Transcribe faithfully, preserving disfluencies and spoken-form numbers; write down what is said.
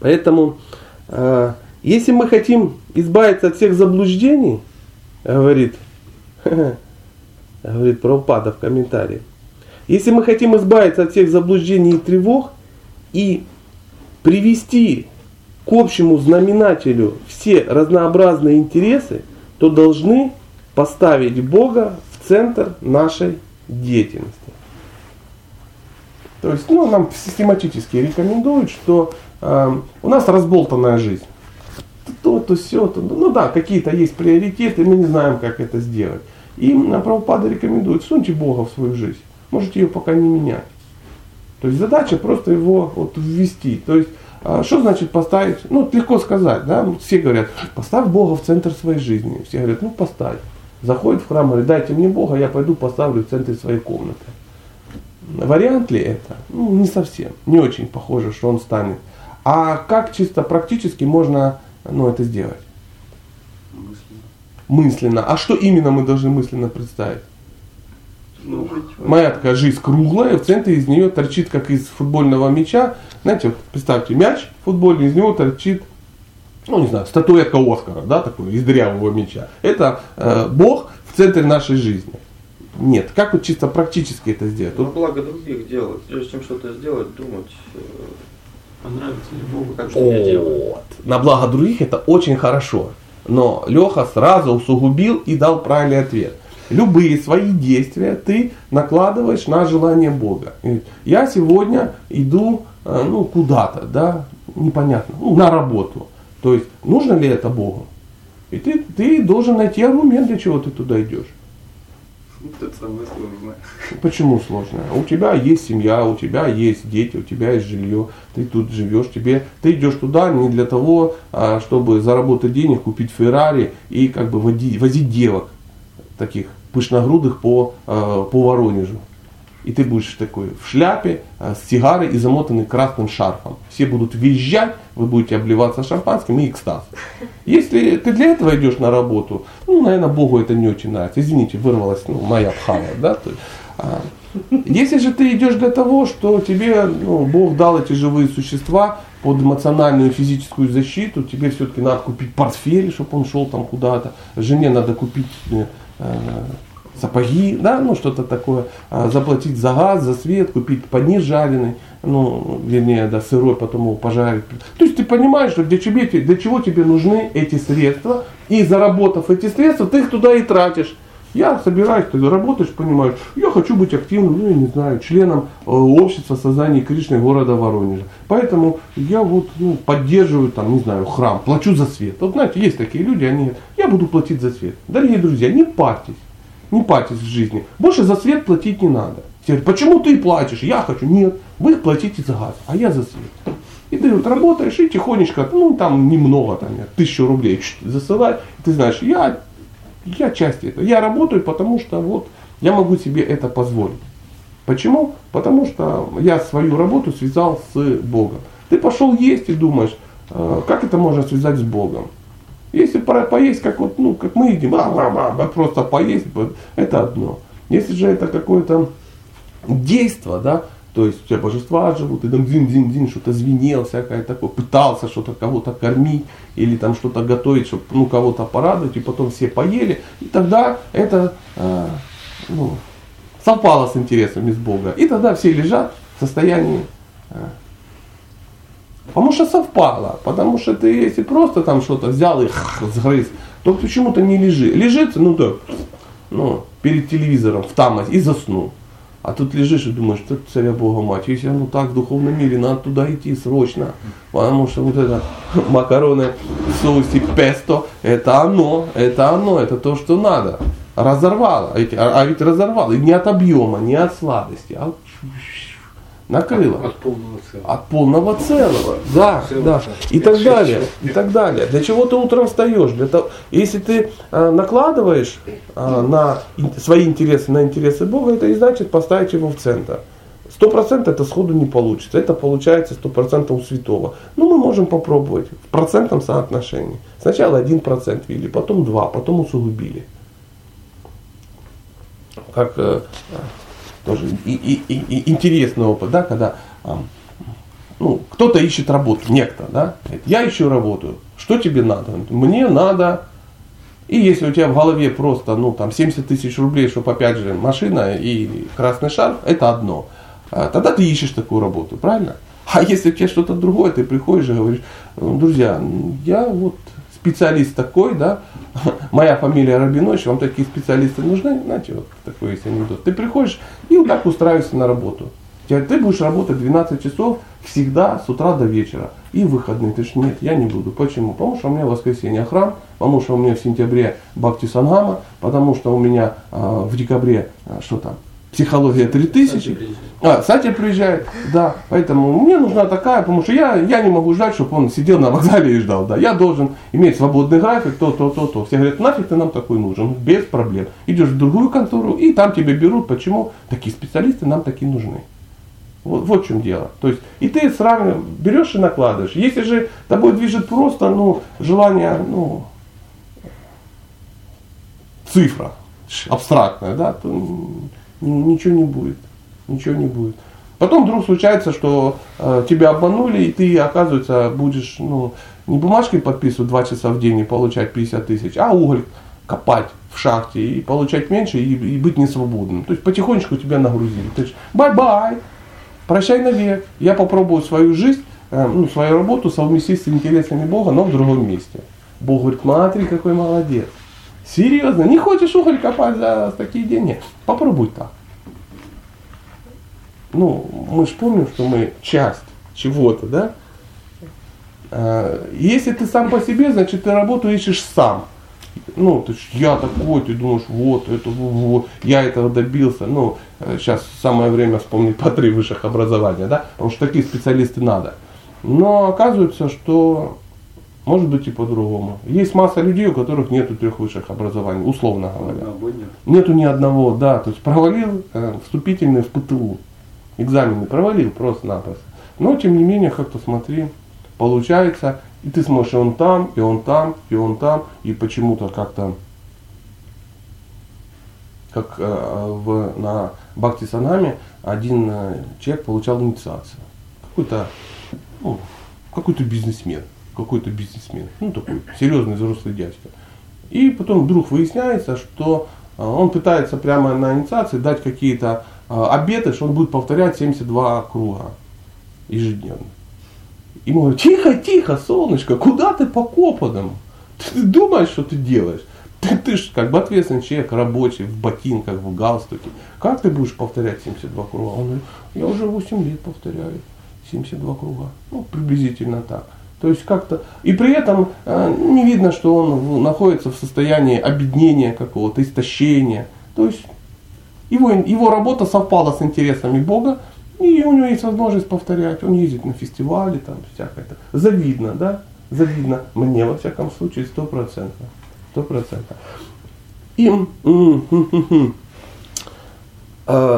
Поэтому, э, если мы хотим избавиться от всех заблуждений, говорит, говорит Прабхупада в комментарии, если мы хотим избавиться от всех заблуждений и тревог и привести к общему знаменателю все разнообразные интересы, то должны поставить Бога в центр нашей деятельности. То есть, ну, нам систематически рекомендуют, что э, у нас разболтанная жизнь. То, то, все, то, ну да, какие-то есть приоритеты, мы не знаем, как это сделать. И Прабхупада рекомендует, суньте Бога в свою жизнь, можете ее пока не менять. То есть задача просто его вот ввести. То есть, что значит поставить? Ну, легко сказать, да? Все говорят, поставь Бога в центр своей жизни. Все говорят, ну поставь. Заходит в храм, говорит, дайте мне Бога, я пойду поставлю в центре своей комнаты. Вариант ли это? Ну, не совсем. Не очень похоже, что он станет. А как чисто практически можно, ну, это сделать? Мысленно. Мысленно. А что именно мы должны мысленно представить? Ну, моя такая жизнь круглая, в центре из нее торчит, как из футбольного мяча. Знаете, вот представьте, мяч футбольный, из него торчит, ну не знаю, статуэтка Оскара, да, такой, из дырявого мяча. Это э, Бог в центре нашей жизни. Нет, как вот чисто практически это сделать? Ну, благо других делать, прежде чем что-то сделать, думать, понравится ли Богу, как что я делаю. Вот. На благо других это очень хорошо. Но Леха сразу усугубил и дал правильный ответ. Любые свои действия ты накладываешь на желание Бога. Я сегодня иду, ну, куда-то, да, непонятно, ну, на работу. То есть, нужно ли это Богу? И ты, ты должен найти аргумент, для чего ты туда идешь. Это самое сложное. Почему сложное? У тебя есть семья, у тебя есть дети, у тебя есть жилье, ты тут живешь, тебе, ты идешь туда не для того, чтобы заработать денег, купить Феррари и как бы возить, возить девок таких пышногрудых по, э, по Воронежу. И ты будешь такой в шляпе, э, с сигарой и замотанный красным шарфом. Все будут визжать, вы будете обливаться шампанским и экстаз. Если ты для этого идешь на работу, ну, наверное, Богу это не очень нравится. Извините, вырвалась, ну, моя пхава, да? То есть, э, если же ты идешь для того, что тебе, ну, Бог дал эти живые существа под эмоциональную и физическую защиту, тебе все-таки надо купить портфель, чтобы он шел там куда-то, жене надо купить сапоги, да, ну что-то такое, заплатить за газ, за свет, купить панир жареный, ну, вернее, да, сырой, потом его пожарить. То есть ты понимаешь, что для, тебе, для чего тебе нужны эти средства, и заработав эти средства, ты их туда и тратишь. Я собираюсь, ты работаешь, понимаешь, я хочу быть активным, ну, я не знаю, членом общества создания Кришны города Воронежа. Поэтому я вот, ну, поддерживаю, там, не знаю, храм, плачу за свет. Вот знаете, есть такие люди, они говорят, я буду платить за свет. Дорогие друзья, не парьтесь, не парьтесь в жизни, больше за свет платить не надо. Все говорят, почему ты платишь? Я хочу. Нет, вы платите за газ, а я за свет. И ты вот работаешь и тихонечко, ну, там немного, там, тысячу рублей засылай, ты знаешь, я... Я часть этого. Я работаю, потому что вот я могу себе это позволить. Почему? Потому что я свою работу связал с Богом. Ты пошел есть и думаешь, как это можно связать с Богом? Если поесть, как вот, ну, как мы едим, просто поесть, это одно. Если же это какое-то действие, да, то есть у тебя божества живут, ты там дзин-дзин-дзин, что-то звенел, всякое такое, пытался что-то кого-то кормить или там что-то готовить, чтобы, ну, кого-то порадовать, и потом все поели, и тогда это э, ну, совпало с интересами с Бога. И тогда все лежат в состоянии. Э, потому что совпало, потому что ты если просто там что-то взял и х, сгрыз, то почему-то не лежи. Лежит, ну так, ну, перед телевизором в тамость и заснул. А тут лежишь и думаешь, что царя Бога мать, если оно так в духовном мире, надо туда идти срочно. Потому что вот это макароны в соусе песто, это оно, это оно, это то, что надо. Разорвало, а ведь разорвало, и не от объема, не от сладости, а накрыло. От, от полного целого. От полного целого, да, целого, да, и так далее, и так далее. Для чего ты утром встаешь? Для того, если ты э, накладываешь э, на ин, свои интересы, на интересы Бога, это и значит поставить его в центр. Сто процентов это сходу не получится, это получается сто процентов у святого. Ну, мы можем попробовать в процентном соотношении. Сначала один процент ввели, потом два, потом усугубили. Как... Э, тоже и, и, и, и интересный опыт, да, когда, ну, кто-то ищет работу, некто, да, я ищу работу, что тебе надо? Мне надо, и если у тебя в голове просто, ну, там, семьдесят тысяч рублей, чтобы, опять же, машина и красный шарф, это одно, тогда ты ищешь такую работу, правильно? А если у тебя что-то другое, ты приходишь и говоришь: друзья, я вот специалист такой, да, моя фамилия Рабинович, вам такие специалисты нужны? Знаете, вот такой есть анекдот. Ты приходишь и вот так устраиваешься на работу. Ты будешь работать двенадцать часов всегда с утра до вечера. И выходные. Ты же: нет, я не буду. Почему? Потому что у меня в воскресенье храм, потому что у меня в сентябре Бхакти Сангама, потому что у меня э, в декабре, э, что там, Психология три тысячи. А, Сатя приезжает, да. Поэтому мне нужна такая, потому что я, я не могу ждать, чтобы он сидел на вокзале и ждал. Да. Я должен иметь свободный график, то, то, то, то. Все говорят: нафиг ты нам такой нужен, без проблем. Идешь в другую контору, и там тебя берут. Почему? Такие специалисты нам такие нужны. Вот, вот в чем дело. То есть, и ты сразу берешь и накладываешь. Если же тобой движет просто, ну, желание, ну, цифра абстрактная, да, то ничего не будет. Ничего не будет. Потом вдруг случается, что э, тебя обманули, и ты, оказывается, будешь, ну, не бумажки подписывать два часа в день и получать пятьдесят тысяч, а уголь копать в шахте и получать меньше, и, и быть несвободным. То есть потихонечку тебя нагрузили. Ты же: бай-бай! Прощай навек, я попробую свою жизнь, ну, свою работу совместить с интересами Бога, но в другом месте. Бог говорит: смотри, какой молодец. Серьезно, не хочешь уголь копать за такие деньги? Попробуй так. Ну, мы же помним, что мы часть чего-то, да? Если ты сам по себе, значит, ты работу ищешь сам. Ну, то есть я такой, ты думаешь: вот, это, вот, я этого добился. Ну, сейчас самое время вспомнить по три высших образования, да? Потому что такие специалисты надо. Но оказывается, что может быть и по-другому. Есть масса людей, у которых нету трех высших образований, условно говоря. Нет. Нету ни одного, да. То есть провалил э, вступительные в ПТУ. Экзамены провалил просто-напросто. Но тем не менее, как-то смотри, получается. И ты смотришь, и он там, и он там, и он там, и почему-то как-то, как э, в, на Бхакти Сангаме один э, человек получал инициацию. Какой-то, ну, какой-то бизнесмен, какой-то бизнесмен, ну такой серьезный взрослый дядька. И потом вдруг выясняется, что э, он пытается прямо на инициации дать какие-то э, обеты, что он будет повторять семьдесят два круга ежедневно. Ему говорят: тихо, тихо, солнышко, куда ты по-копаному? Ты думаешь, что ты делаешь? Ты, ты же как бы ответственный человек, рабочий, в ботинках, в галстуке. Как ты будешь повторять семьдесят два круга? Он говорит: я уже восемь лет повторяю семьдесят два круга. Ну, приблизительно так. То есть как-то... И при этом э, не видно, что он находится в состоянии обеднения какого-то, истощения. То есть его, его работа совпала с интересами Бога. И у него есть возможность повторять, он ездит на фестивали, там всякое. Завидно, да? Завидно мне, во всяком случае, сто процентов. Сто процентов. И